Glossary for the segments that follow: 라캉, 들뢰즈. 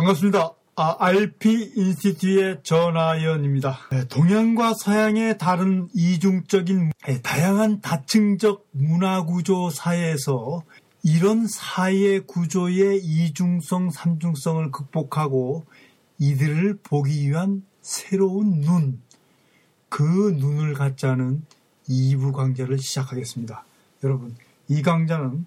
반갑습니다. RP 인스티튜트의 전하연입니다. 동양과 서양의 다른 이중적인 다양한 다층적 문화구조 사회에서 이런 사회구조의 이중성, 삼중성을 극복하고 이들을 보기 위한 새로운 눈, 그 눈을 갖자는 2부 강좌를 시작하겠습니다. 여러분, 이 강좌는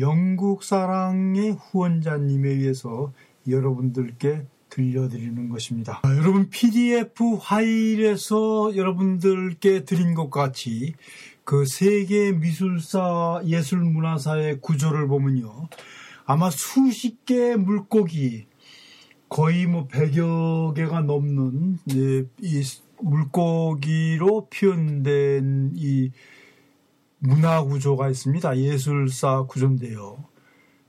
영국사랑의 후원자님에 의해서 여러분들께 들려드리는 것입니다. 여러분 PDF 파일에서 여러분들께 드린 것 같이 그 세계 미술사 예술문화사의 구조를 보면요, 아마 수십 개의 물고기, 거의 100여 개가 넘는 이 물고기로 표현된 이 문화 구조가 있습니다. 예술사 구조인데요.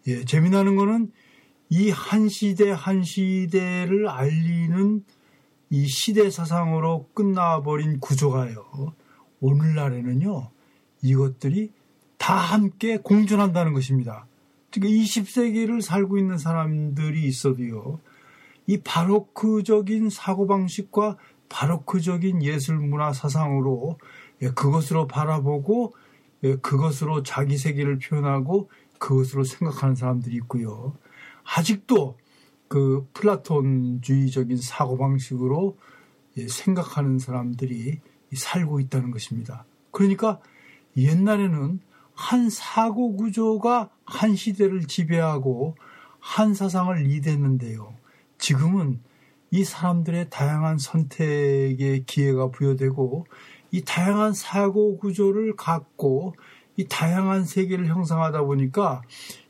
예, 재미나는 거는 이 한 시대 한 시대를 알리는 이 시대 사상으로 끝나버린 구조가요, 오늘날에는요, 이것들이 다 함께 공존한다는 것입니다. 특히 20세기를 살고 있는 사람들이 있어도요, 이 바로크적인 사고방식과 바로크적인 예술문화 사상으로, 예, 그것으로 바라보고, 예, 그것으로 자기 세계를 표현하고 그것으로 생각하는 사람들이 있고요. 아직도 그 플라톤주의적인 사고방식으로, 예, 생각하는 사람들이 살고 있다는 것입니다. 그러니까 옛날에는 한 사고구조가 한 시대를 지배하고 한 사상을 리드했는데요, 지금은 이 사람들의 다양한 선택의 기회가 부여되고 이 다양한 사고구조를 갖고 이 다양한 세계를 형성하다 보니까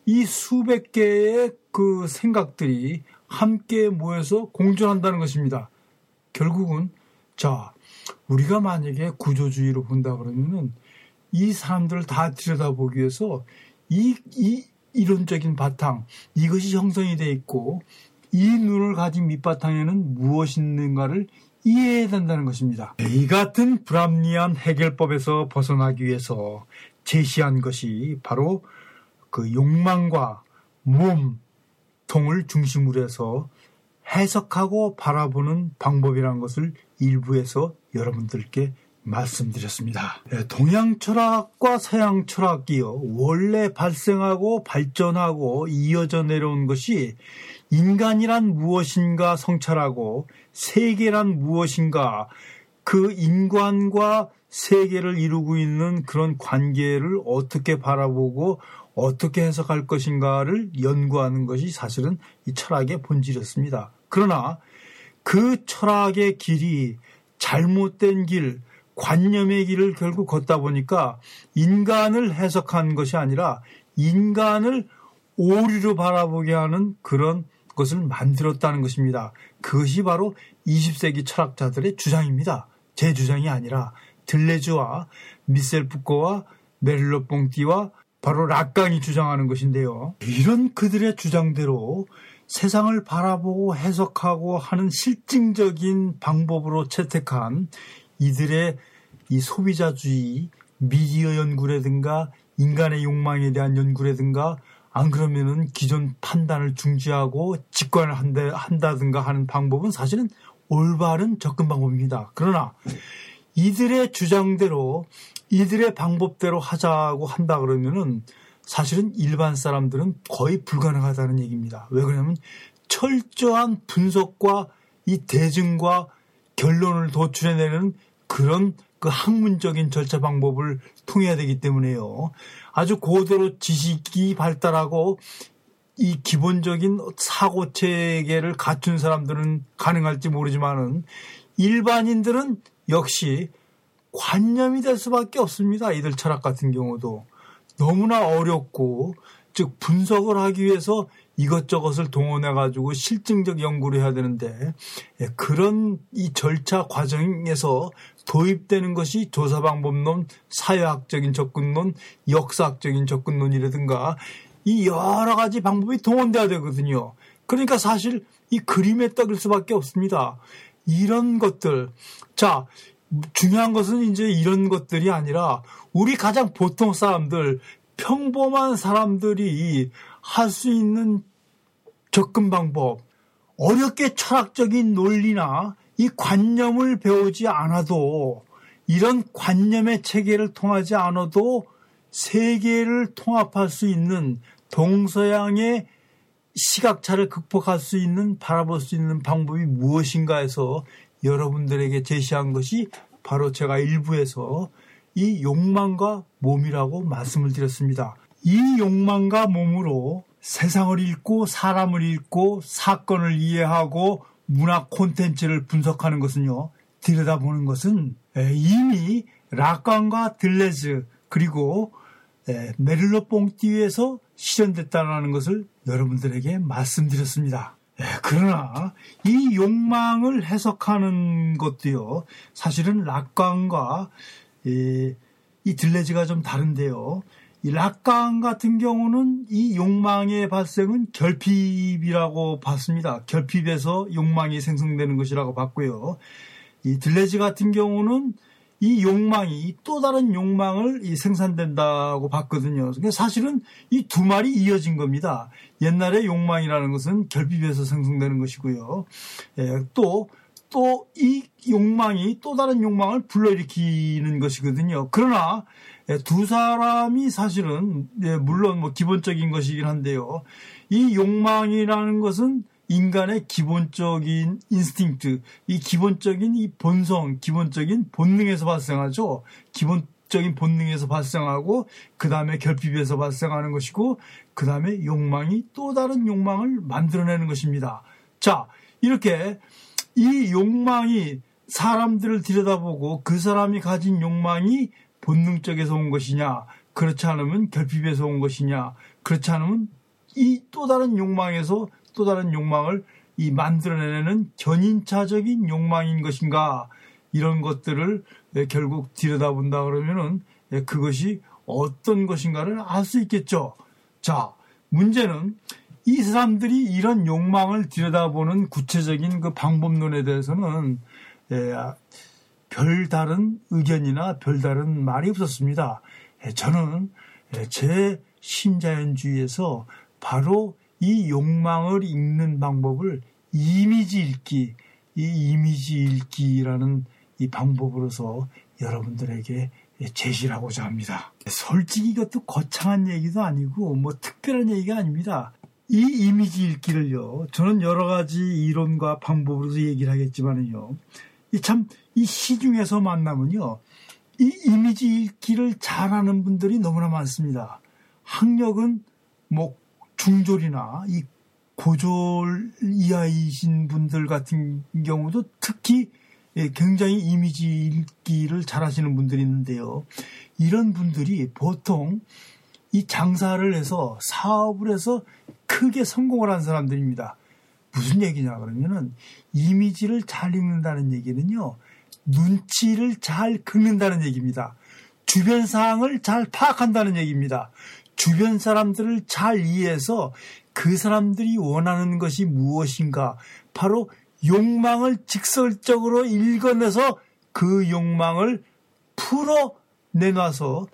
이 수백 개의 그 생각들이 함께 모여서 공존한다는 것입니다. 결국은, 자, 우리가 만약에 구조주의로 본다 그러면은 이 사람들을 다 들여다보기 위해서 이 이론적인 바탕, 이것이 형성이 돼 있고 이 눈을 가진 밑바탕에는 무엇이 있는가를 이해해야 된다는 것입니다. 이 같은 불합리한 해결법에서 벗어나기 위해서 제시한 것이 바로 그 욕망과 몸통을 중심으로 해서 해석하고 바라보는 방법이라는 것을 일부에서 여러분들께 말씀드렸습니다. 동양 철학과 서양 철학이요, 원래 발생하고 발전하고 이어져 내려온 것이 인간이란 무엇인가 성찰하고 세계란 무엇인가, 그 인간과 세계를 이루고 있는 그런 관계를 어떻게 바라보고 어떻게 해석할 것인가를 연구하는 것이 사실은 이 철학의 본질이었습니다. 그러나 그 철학의 길이 잘못된 길, 관념의 길을 결국 걷다 보니까 인간을 해석한 것이 아니라 인간을 오류로 바라보게 하는 그런 것을 만들었다는 것입니다. 그것이 바로 20세기 철학자들의 주장입니다. 제 주장이 아니라 들뢰즈와 미셀 푸코와 메릴로 퐁티와 바로 라캉이 주장하는 것인데요, 이런 그들의 주장대로 세상을 바라보고 해석하고 하는 실증적인 방법으로 채택한 이들의 이 소비자주의, 미디어 연구라든가 인간의 욕망에 대한 연구라든가, 안 그러면은 기존 판단을 중지하고 직관을 한다든가 하는 방법은 사실은 올바른 접근 방법입니다. 그러나 이들의 주장대로, 이들의 방법대로 하자고 한다 그러면은 사실은 일반 사람들은 거의 불가능하다는 얘기입니다. 왜 그러냐면 철저한 분석과 이 대증과 결론을 도출해내는 그런 그 학문적인 절차 방법을 통해야 되기 때문에요, 아주 고도로 지식이 발달하고 이 기본적인 사고 체계를 갖춘 사람들은 가능할지 모르지만은 일반인들은 역시 관념이 될 수밖에 없습니다. 이들 철학 같은 경우도 너무나 어렵고, 즉 분석을 하기 위해서 이것저것을 동원해가지고 실증적 연구를 해야 되는데, 예, 그런 이 절차 과정에서 도입되는 것이 조사방법론, 사회학적인 접근론, 역사학적인 접근론이라든가 이 여러 가지 방법이 동원돼야 되거든요. 그러니까 사실 이 그림에 떡일 수밖에 없습니다. 이런 것들, 자, 중요한 것은 이제 이런 것들이 아니라 우리 가장 보통 사람들, 평범한 사람들이 할 수 있는 접근 방법, 어렵게 철학적인 논리나 이 관념을 배우지 않아도, 이런 관념의 체계를 통하지 않아도 세계를 통합할 수 있는, 동서양의 시각차를 극복할 수 있는, 바라볼 수 있는 방법이 무엇인가 해서 여러분들에게 제시한 것이 바로 제가 1부에서 이 욕망과 몸이라고 말씀을 드렸습니다. 이 욕망과 몸으로 세상을 읽고 사람을 읽고 사건을 이해하고 문화 콘텐츠를 분석하는 것은요, 들여다보는 것은 이미 라캉과 들뢰즈 그리고 메릴로 뽕띠에서 실현됐다는 것을 여러분들에게 말씀드렸습니다. 그러나 이 욕망을 해석하는 것도요, 사실은 라캉과 이 들뢰즈가 좀 다른데요. 이 라캉 같은 경우는 이 욕망의 발생은 결핍이라고 봤습니다. 결핍에서 욕망이 생성되는 것이라고 봤고요. 이 들뢰즈 같은 경우는 이 욕망이 또 다른 욕망을 생산된다고 봤거든요. 사실은 이 두 말이 이어진 겁니다. 옛날에 욕망이라는 것은 결핍에서 생성되는 것이고요. 또 이 욕망이 또 다른 욕망을 불러일으키는 것이거든요. 그러나 두 사람이 사실은 물론 뭐 기본적인 것이긴 한데요. 이 욕망이라는 것은 인간의 기본적인 인스팅트, 이 기본적인 이 본성, 기본적인 본능에서 발생하죠. 기본적인 본능에서 발생하고 그 다음에 결핍에서 발생하는 것이고 그 다음에 욕망이 또 다른 욕망을 만들어내는 것입니다. 자, 이렇게 이 욕망이 사람들을 들여다보고 그 사람이 가진 욕망이 본능적에서 온 것이냐, 그렇지 않으면 결핍에서 온 것이냐, 그렇지 않으면 이 또 다른 욕망에서 또 다른 욕망을 이 만들어내는 견인차적인 욕망인 것인가, 이런 것들을 결국 들여다본다 그러면은 그것이 어떤 것인가를 알 수 있겠죠. 자, 문제는 이 사람들이 이런 욕망을 들여다보는 구체적인 그 방법론에 대해서는 별다른 의견이나 별다른 말이 없었습니다. 저는 제 신자연주의에서 바로 이 욕망을 읽는 방법을 이미지 읽기라는 이 방법으로서 여러분들에게 제시를 하고자 합니다. 솔직히 이것도 거창한 얘기도 아니고 뭐 특별한 얘기가 아닙니다. 이 이미지 읽기를요, 저는 여러 가지 이론과 방법으로서 얘기를 하겠지만요, 참 이 시중에서 만나면요, 이 이미지 읽기를 잘하는 분들이 너무나 많습니다. 학력은 뭐 중졸이나 이 고졸 이하이신 분들 같은 경우도 특히 굉장히 이미지 읽기를 잘하시는 분들이 있는데요. 이런 분들이 보통 이 장사를 해서 사업을 해서 크게 성공을 한 사람들입니다. 무슨 얘기냐 그러면은 이미지를 잘 읽는다는 얘기는요, 눈치를 잘 긁는다는 얘기입니다. 주변 상황을 잘 파악한다는 얘기입니다. 주변 사람들을 잘 이해해서 그 사람들이 원하는 것이 무엇인가, 바로 욕망을 직설적으로 읽어내서 그 욕망을 풀어 내놔서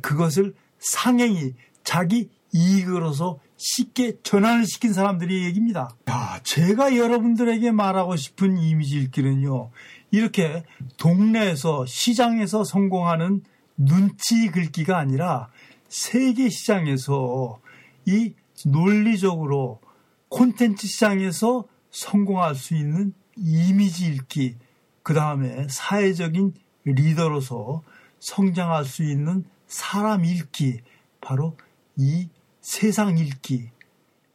그것을 상행이 자기 이익으로서 쉽게 전환을 시킨 사람들의 얘기입니다. 야, 제가 여러분들에게 말하고 싶은 이미지 읽기는요, 이렇게 동네에서 시장에서 성공하는 눈치 긁기가 아니라 세계 시장에서 이 논리적으로 콘텐츠 시장에서 성공할 수 있는 이미지 읽기, 그 다음에 사회적인 리더로서 성장할 수 있는 사람 읽기, 바로 이 세상 읽기,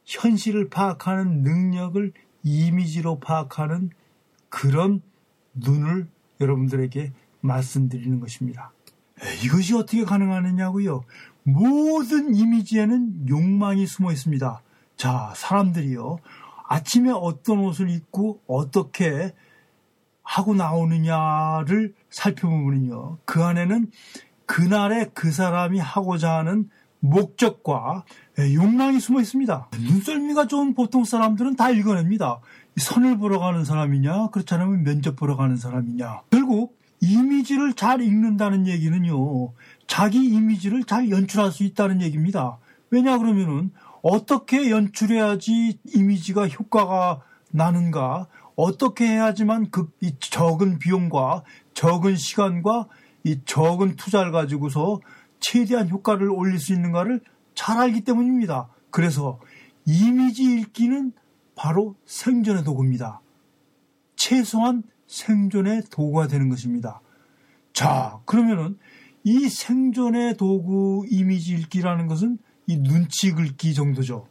현실을 파악하는 능력을 이미지로 파악하는 그런 눈을 여러분들에게 말씀드리는 것입니다. 이것이 어떻게 가능하느냐고요? 모든 이미지에는 욕망이 숨어 있습니다. 자, 사람들이요, 아침에 어떤 옷을 입고 어떻게 하고 나오느냐를 살펴보면요, 그 안에는 그날에 그 사람이 하고자 하는 목적과 욕망이 숨어 있습니다. 눈썰미가 좋은 보통 사람들은 다 읽어냅니다. 선을 보러 가는 사람이냐, 그렇지 않으면 면접 보러 가는 사람이냐. 결국 이미지를 잘 읽는다는 얘기는요, 자기 이미지를 잘 연출할 수 있다는 얘기입니다. 왜냐 그러면은 어떻게 연출해야지 이미지가 효과가 나는가? 어떻게 해야지만 이 적은 비용과 적은 시간과 이 적은 투자를 가지고서 최대한 효과를 올릴 수 있는가를 잘 알기 때문입니다. 그래서 이미지 읽기는 바로 생존의 도구입니다. 최소한 생존의 도구가 되는 것입니다. 자, 그러면은 이 생존의 도구 이미지 읽기라는 것은 이 눈치 긁기 정도죠.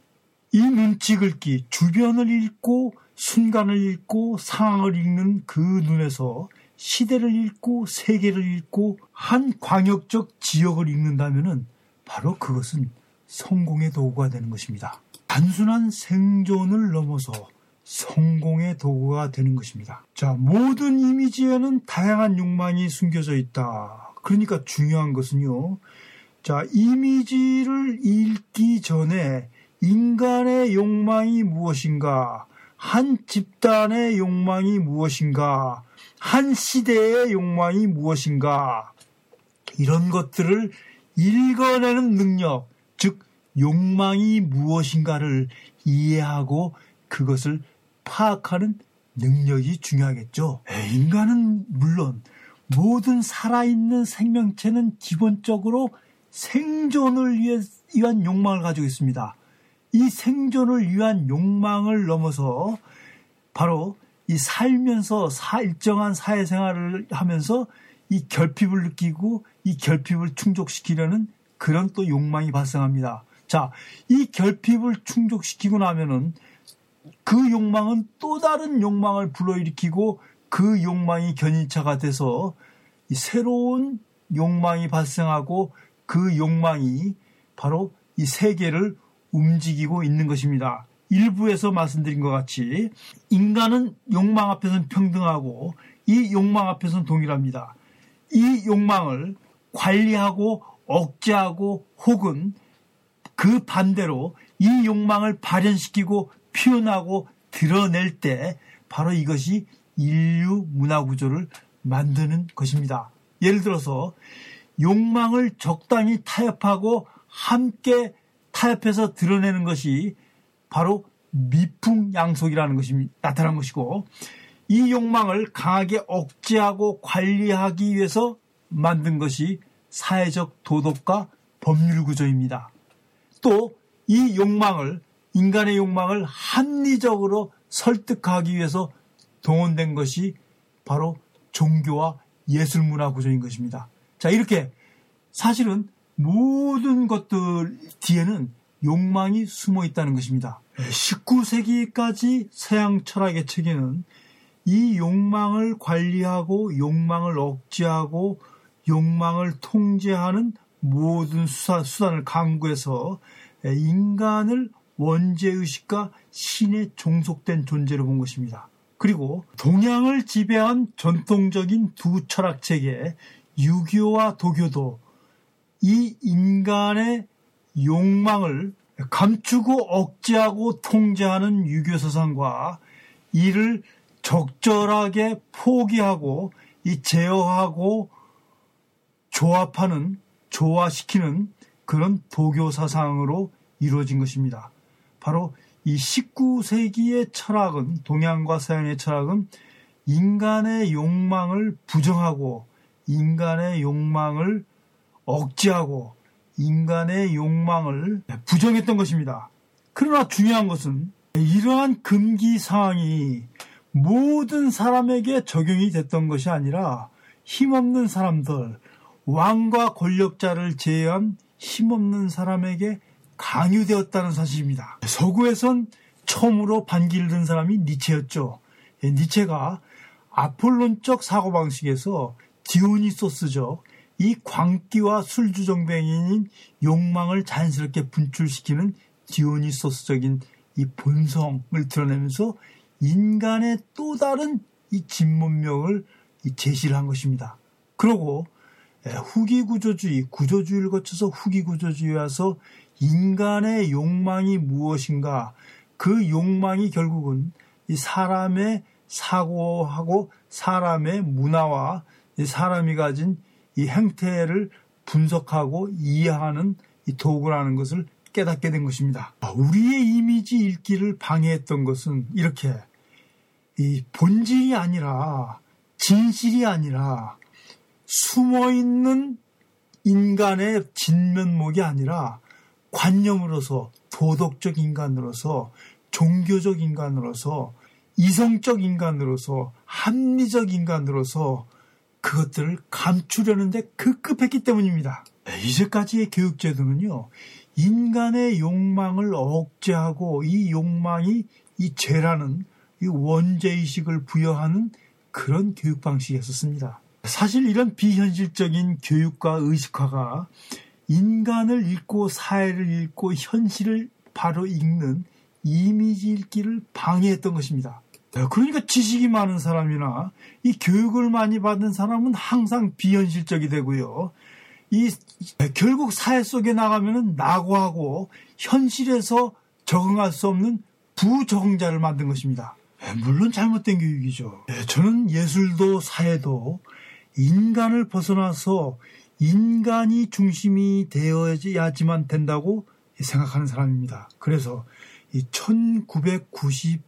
이 눈치 긁기, 주변을 읽고 순간을 읽고 상황을 읽는 그 눈에서 시대를 읽고 세계를 읽고 한 광역적 지역을 읽는다면은 바로 그것은 성공의 도구가 되는 것입니다. 단순한 생존을 넘어서 성공의 도구가 되는 것입니다. 자, 모든 이미지에는 다양한 욕망이 숨겨져 있다. 그러니까 중요한 것은요. 자, 이미지를 읽기 전에 인간의 욕망이 무엇인가, 한 집단의 욕망이 무엇인가, 한 시대의 욕망이 무엇인가, 이런 것들을 읽어내는 능력, 즉 욕망이 무엇인가를 이해하고 그것을 파악하는 능력이 중요하겠죠. 인간은 물론 모든 살아있는 생명체는 기본적으로 생존을 위한 욕망을 가지고 있습니다. 이 생존을 위한 욕망을 넘어서 바로 이 살면서 일정한 사회생활을 하면서 이 결핍을 느끼고 이 결핍을 충족시키려는 그런 또 욕망이 발생합니다. 자, 이 결핍을 충족시키고 나면은 그 욕망은 또 다른 욕망을 불러일으키고 그 욕망이 견인차가 돼서 이 새로운 욕망이 발생하고 그 욕망이 바로 이 세계를 움직이고 있는 것입니다. 일부에서 말씀드린 것 같이 인간은 욕망 앞에서는 평등하고 이 욕망 앞에서는 동일합니다. 이 욕망을 관리하고 억제하고 혹은 그 반대로 이 욕망을 발현시키고 표현하고 드러낼 때 바로 이것이 인류 문화 구조를 만드는 것입니다. 예를 들어서 욕망을 적당히 타협하고 함께 타협해서 드러내는 것이 바로 미풍양속이라는 것이 나타난 것이고, 이 욕망을 강하게 억제하고 관리하기 위해서 만든 것이 사회적 도덕과 법률 구조입니다. 또 이 욕망을, 인간의 욕망을 합리적으로 설득하기 위해서 동원된 것이 바로 종교와 예술문화 구조인 것입니다. 자, 이렇게 사실은 모든 것들 뒤에는 욕망이 숨어 있다는 것입니다. 19세기까지 서양 철학의 책에는 이 욕망을 관리하고 욕망을 억제하고 욕망을 통제하는 모든 수단을 강구해서 인간을 원죄의식과 신에 종속된 존재로 본 것입니다. 그리고 동양을 지배한 전통적인 두 철학체계 유교와 도교도 이 인간의 욕망을 감추고 억제하고 통제하는 유교 사상과 이를 적절하게 포기하고 이 제어하고 조화시키는 그런 도교 사상으로 이루어진 것입니다. 바로 이 19세기의 철학은, 동양과 서양의 철학은 인간의 욕망을 부정하고 인간의 욕망을 억제하고 인간의 욕망을 부정했던 것입니다. 그러나 중요한 것은 이러한 금기 상황이 모든 사람에게 적용이 됐던 것이 아니라 힘없는 사람들, 왕과 권력자를 제외한 힘없는 사람에게 강요되었다는 사실입니다. 서구에선 처음으로 반기를 든 사람이 니체였죠. 니체가 아폴론적 사고방식에서 디오니소스죠. 이 광기와 술주정뱅이인 욕망을 자연스럽게 분출시키는 디오니소스적인 이 본성을 드러내면서 인간의 또 다른 이 진문명을 제시를 한 것입니다. 그러고 구조주의를 거쳐서 후기구조주의에 와서 인간의 욕망이 무엇인가, 그 욕망이 결국은 이 사람의 사고하고 사람의 문화와 이 사람이 가진 이 행태를 분석하고 이해하는 이 도구라는 것을 깨닫게 된 것입니다. 우리의 이미지 읽기를 방해했던 것은 이렇게 이 본질이 아니라 진실이 아니라 숨어있는 인간의 진면목이 아니라 관념으로서 도덕적 인간으로서 종교적 인간으로서 이성적 인간으로서 합리적 인간으로서 그것들을 감추려는 데 급급했기 때문입니다. 이제까지의 교육제도는요. 인간의 욕망을 억제하고 이 욕망이 이 죄라는 이 원죄의식을 부여하는 그런 교육 방식이었습니다. 사실 이런 비현실적인 교육과 의식화가 인간을 읽고 사회를 읽고 현실을 바로 읽는 이미지 읽기를 방해했던 것입니다. 그러니까 지식이 많은 사람이나 이 교육을 많이 받은 사람은 항상 비현실적이 되고요. 결국 사회 속에 나가면은 낙오하고 현실에서 적응할 수 없는 부적응자를 만든 것입니다. 물론 잘못된 교육이죠. 저는 예술도 사회도 인간을 벗어나서 인간이 중심이 되어야지만 된다고 생각하는 사람입니다. 그래서 1993년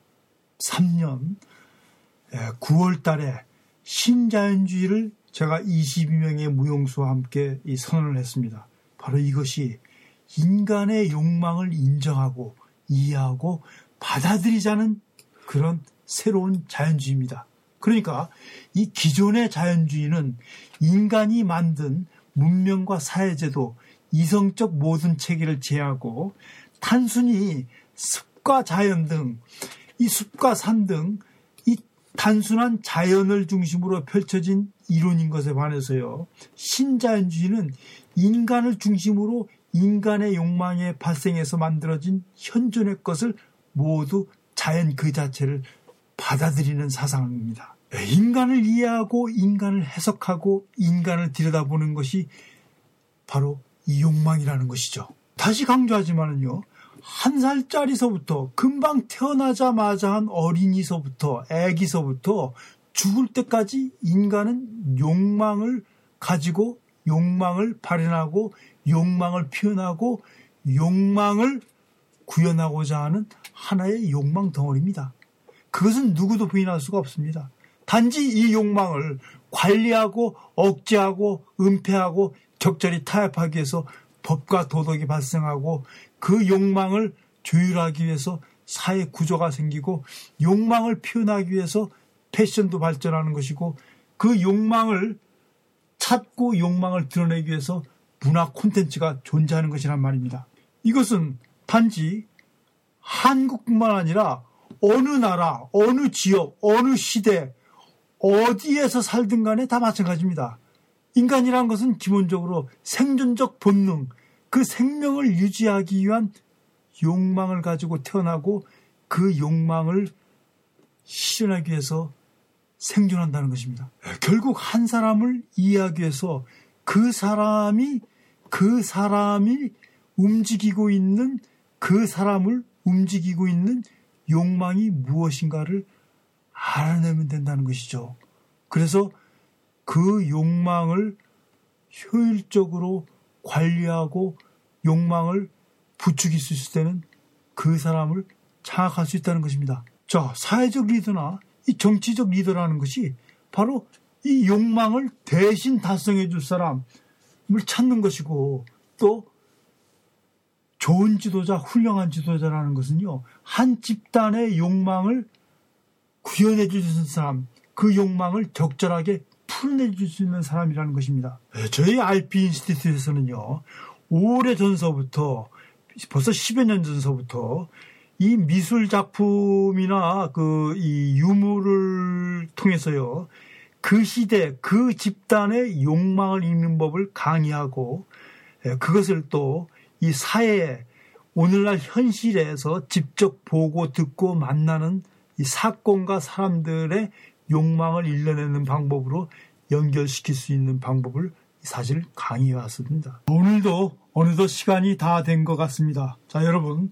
9월 달에 신자연주의를 제가 22명의 무용수와 함께 선언을 했습니다. 바로 이것이 인간의 욕망을 인정하고 이해하고 받아들이자는 그런 새로운 자연주의입니다. 그러니까 이 기존의 자연주의는 인간이 만든 문명과 사회제도, 이성적 모든 체계를 제하고 단순히 숲과 자연 등, 이 숲과 산 등 이 단순한 자연을 중심으로 펼쳐진 이론인 것에 반해서요. 신자연주의는 인간을 중심으로 인간의 욕망에 발생해서 만들어진 현존의 것을 모두 자연 그 자체를 받아들이는 사상입니다. 인간을 이해하고 인간을 해석하고 인간을 들여다보는 것이 바로 이 욕망이라는 것이죠. 다시 강조하지만은요. 한 살짜리서부터 금방 태어나자마자 한 어린이서부터 애기서부터 죽을 때까지 인간은 욕망을 가지고 욕망을 발현하고 욕망을 표현하고 욕망을 구현하고자 하는 하나의 욕망 덩어리입니다. 그것은 누구도 부인할 수가 없습니다. 단지 이 욕망을 관리하고 억제하고 은폐하고 적절히 타협하기 위해서 법과 도덕이 발생하고 그 욕망을 조율하기 위해서 사회 구조가 생기고 욕망을 표현하기 위해서 패션도 발전하는 것이고 그 욕망을 찾고 욕망을 드러내기 위해서 문화 콘텐츠가 존재하는 것이란 말입니다. 이것은 단지 한국뿐만 아니라 어느 나라, 어느 지역, 어느 시대, 어디에서 살든 간에 다 마찬가지입니다. 인간이라는 것은 기본적으로 생존적 본능, 그 생명을 유지하기 위한 욕망을 가지고 태어나고 그 욕망을 실현하기 위해서 생존한다는 것입니다. 결국 한 사람을 이해하기 위해서 그 사람이 움직이고 있는 그 사람을 움직이고 있는 욕망이 무엇인가를 알아내면 된다는 것이죠. 그래서 그 욕망을 효율적으로 관리하고 욕망을 부추길 수 있을 때는 그 사람을 장악할 수 있다는 것입니다. 자, 사회적 리더나 이 정치적 리더라는 것이 바로 이 욕망을 대신 달성해 줄 사람을 찾는 것이고 또 좋은 지도자, 훌륭한 지도자라는 것은요. 한 집단의 욕망을 구현해 줄 수 있는 사람, 그 욕망을 적절하게 풀어내 줄 수 있는 사람이라는 것입니다. 저희 RP 인스티튜트에서는요. 오래전서부터 벌써 10여 년 전서부터 이 미술 작품이나 그 이 유물을 통해서요. 그 시대, 그 집단의 욕망을 읽는 법을 강의하고 그것을 또 이 사회에 오늘날 현실에서 직접 보고 듣고 만나는 이 사건과 사람들의 욕망을 일러내는 방법으로 연결시킬 수 있는 방법을 사실 강의해 왔습니다. 오늘도 어느덧 시간이 다 된 것 같습니다. 자, 여러분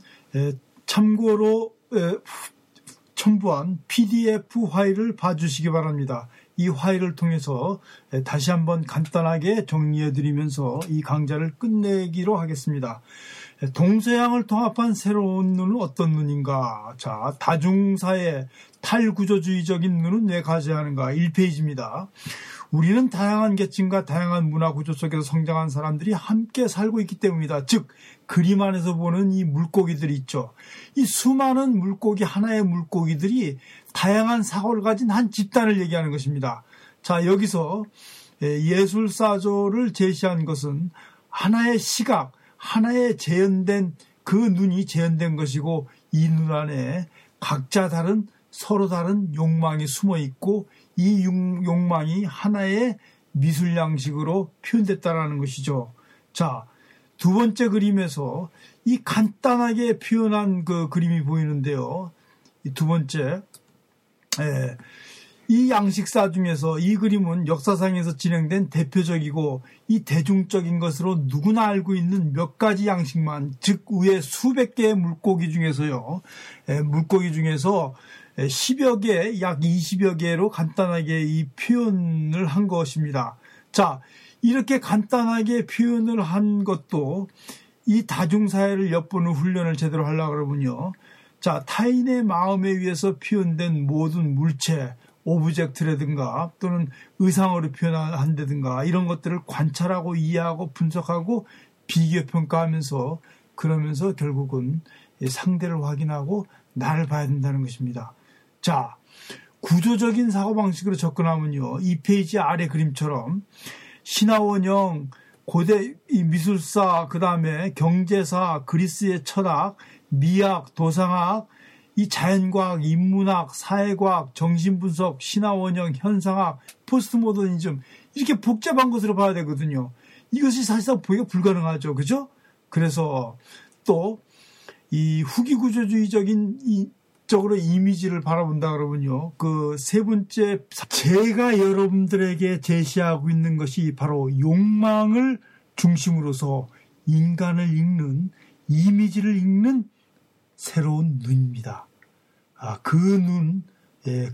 참고로 첨부한 PDF 파일을 봐주시기 바랍니다. 이 화일을 통해서 다시 한번 간단하게 정리해드리면서 이 강좌를 끝내기로 하겠습니다. 동서양을 통합한 새로운 눈은 어떤 눈인가? 자, 다중사의 탈구조주의적인 눈은 왜 과시하는가? 1페이지입니다. 우리는 다양한 계층과 다양한 문화 구조 속에서 성장한 사람들이 함께 살고 있기 때문이다. 즉, 그림 안에서 보는 이 물고기들이 있죠. 이 수많은 물고기, 하나의 물고기들이 다양한 사고를 가진 한 집단을 얘기하는 것입니다. 자, 여기서 예술사조를 제시한 것은 하나의 시각, 하나의 재현된 그 눈이 재현된 것이고 이 눈 안에 각자 다른 서로 다른 욕망이 숨어 있고 이 욕망이 하나의 미술 양식으로 표현됐다라는 것이죠. 자, 두 번째 그림에서 이 간단하게 표현한 그 그림이 보이는데요. 이 두 번째, 이 양식사 중에서 이 그림은 역사상에서 진행된 대표적이고 이 대중적인 것으로 누구나 알고 있는 몇 가지 양식만, 즉 위에 수백 개의 물고기 중에서요. 물고기 중에서 10여 개, 약 20여 개로 간단하게 이 표현을 한 것입니다. 자, 이렇게 간단하게 표현을 한 것도 이 다중사회를 엿보는 훈련을 제대로 하려고 그러면요. 자, 타인의 마음에 의해서 표현된 모든 물체, 오브젝트라든가 또는 의상으로 표현한다든가 이런 것들을 관찰하고 이해하고 분석하고 비교평가하면서 그러면서 결국은 상대를 확인하고 나를 봐야 된다는 것입니다. 자, 구조적인 사고방식으로 접근하면요. 2페이지 아래 그림처럼 신화원형, 고대 미술사, 그 다음에 경제사, 그리스의 철학, 미학, 도상학, 이 자연과학, 인문학, 사회과학, 정신분석, 신화원형, 현상학, 포스트모더니즘 이렇게 복잡한 것으로 봐야 되거든요. 이것이 사실상 보기가 불가능하죠. 그죠? 그래서 또 이 후기구조주의적인 쪽으로 이미지를 바라본다 그러면요. 그 세 번째, 제가 여러분들에게 제시하고 있는 것이 바로 욕망을 중심으로서 인간을 읽는, 이미지를 읽는 새로운 눈입니다. 아, 그 눈,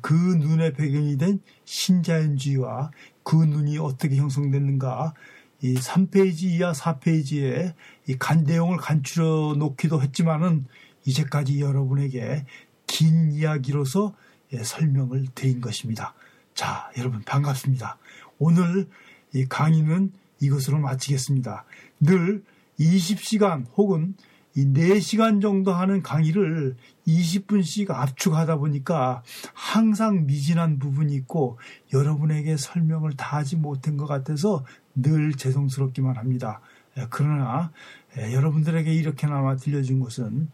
그 눈의 배경이 된 신자연주의와 그 눈이 어떻게 형성됐는가, 이 3페이지 이하 4페이지에 이 내용을 간추려 놓기도 했지만은 이제까지 여러분에게 긴 이야기로서 설명을 드린 것입니다. 자, 여러분 반갑습니다. 오늘 이 강의는 이것으로 마치겠습니다. 늘 20시간 혹은 이 4시간 정도 하는 강의를 20분씩 압축하다 보니까 항상 미진한 부분이 있고 여러분에게 설명을 다 하지 못한 것 같아서 늘 죄송스럽기만 합니다. 그러나 여러분들에게 이렇게나마 들려준 것은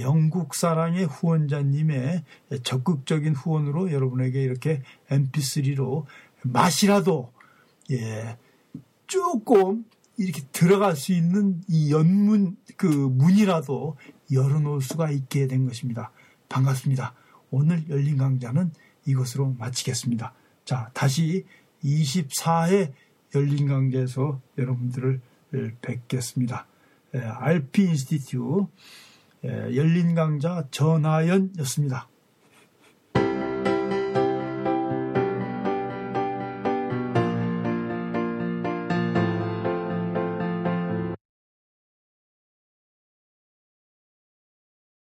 영국 사랑의 후원자님의 적극적인 후원으로 여러분에게 이렇게 mp3로 맛이라도 조금 이렇게 들어갈 수 있는 이 연문, 그 문이라도 열어놓을 수가 있게 된 것입니다. 반갑습니다. 오늘 열린 강좌는 이것으로 마치겠습니다. 자, 다시 24회 열린 강좌에서 여러분들을 뵙겠습니다. RP 인스티튜트 열린 강좌 전하연이었습니다.